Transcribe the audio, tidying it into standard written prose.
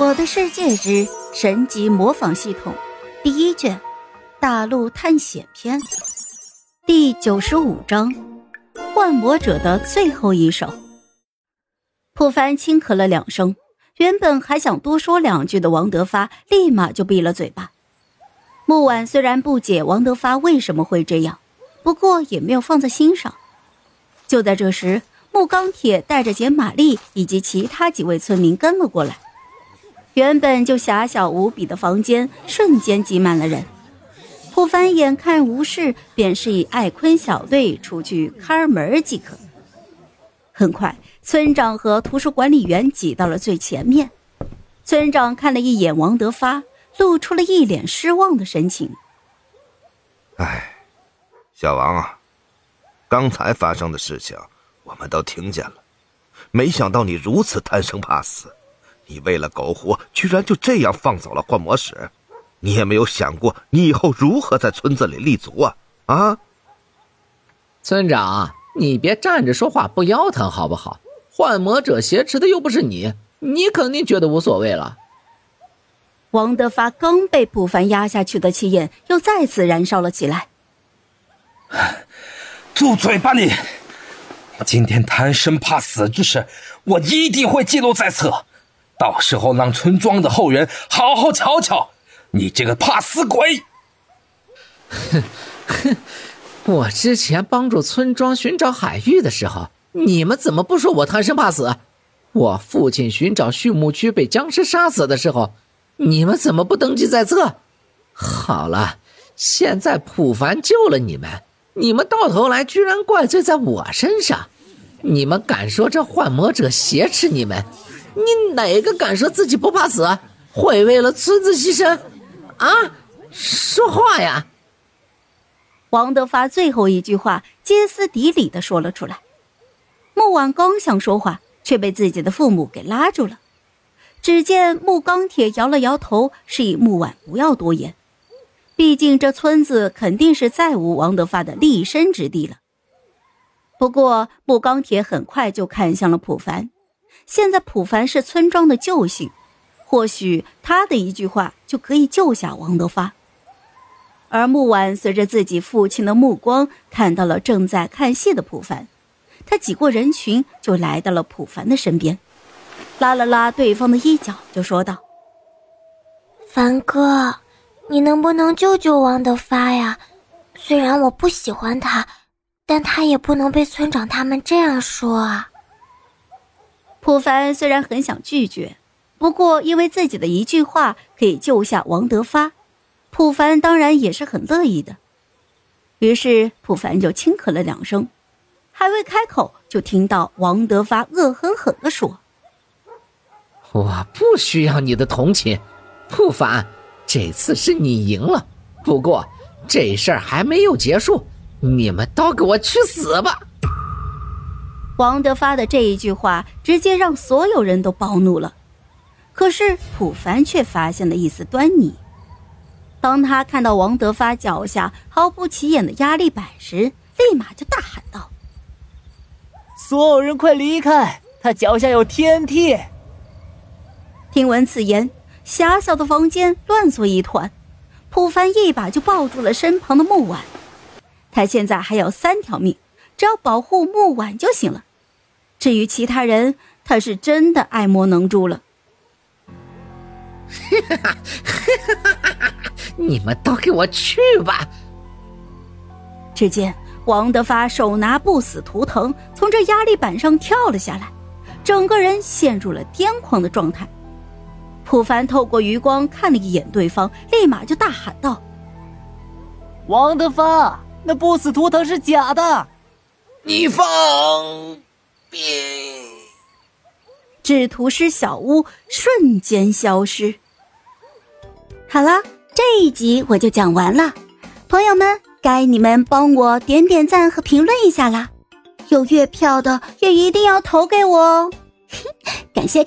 我的世界之神级模仿系统第一卷大陆探险篇第95章幻魔者的最后一手。普凡轻咳了两声，原本还想多说两句的王德发立马就闭了嘴巴。木婉虽然不解王德发为什么会这样，不过也没有放在心上。就在这时，木钢铁带着简玛丽以及其他几位村民跟了过来。原本就狭小无比的房间瞬间挤满了人。普凡眼看无事，便是以艾坤小队出去开门即可。很快，村长和图书管理员挤到了最前面。村长看了一眼王德发，露出了一脸失望的神情。哎，小王啊，刚才发生的事情我们都听见了，没想到你如此贪生怕死，你为了苟活居然就这样放走了幻魔使，你也没有想过你以后如何在村子里立足啊！啊，村长，你别站着说话不腰疼好不好？幻魔者挟持的又不是你，你肯定觉得无所谓了。王德发刚被普凡压下去的气焰又再次燃烧了起来。住嘴吧你！今天贪生怕死之事，我一定会记录在册，到时候让村庄的后人好好瞧瞧。你这个怕死鬼！我之前帮助村庄寻找海域的时候，你们怎么不说我贪生怕死？我父亲寻找畜牧区被僵尸杀死的时候，你们怎么不登记在册？好了，现在普凡救了你们，你们到头来居然怪罪在我身上，你们敢说这幻魔者挟持你们？你哪个敢说自己不怕死，会为了村子牺牲？啊，说话呀！王德发最后一句话歇斯底里地说了出来。木婉刚想说话，却被自己的父母给拉住了。只见木钢铁摇了摇头，示意木婉不要多言，毕竟这村子肯定是再无王德发的立身之地了。不过木钢铁很快就看向了普凡，现在普凡是村庄的救星，或许他的一句话就可以救下王德发。而木婉随着自己父亲的目光看到了正在看戏的普凡，他挤过人群就来到了普凡的身边，拉了拉对方的衣角就说道：凡哥，你能不能救救王德发呀？虽然我不喜欢他，但他也不能被村长他们这样说啊。普凡虽然很想拒绝，不过因为自己的一句话可以救下王德发，普凡当然也是很乐意的。于是普凡就轻咳了两声，还未开口就听到王德发恶狠狠地说：我不需要你的同情，普凡，这次是你赢了，不过这事儿还没有结束，你们都给我去死吧。王德发的这一句话直接让所有人都暴怒了，可是普凡却发现了一丝端倪。当他看到王德发脚下毫不起眼的压力板时，立马就大喊道：所有人快离开，他脚下有 TNT。 听闻此言，狭小的房间乱作一团，普凡一把就抱住了身旁的木婉。他现在还有3条命，只要保护木婉就行了，至于其他人，他是真的爱莫能助了。你们都给我去吧。只见王德发手拿不死图腾从这压力板上跳了下来，整个人陷入了癫狂的状态。普凡透过余光看了一眼对方，立马就大喊道：王德发，那不死图腾是假的，你放屁！制图师小屋瞬间消失。好了，这一集我就讲完了，朋友们，该你们帮我点赞和评论一下啦，有月票的也一定要投给我哦。感谢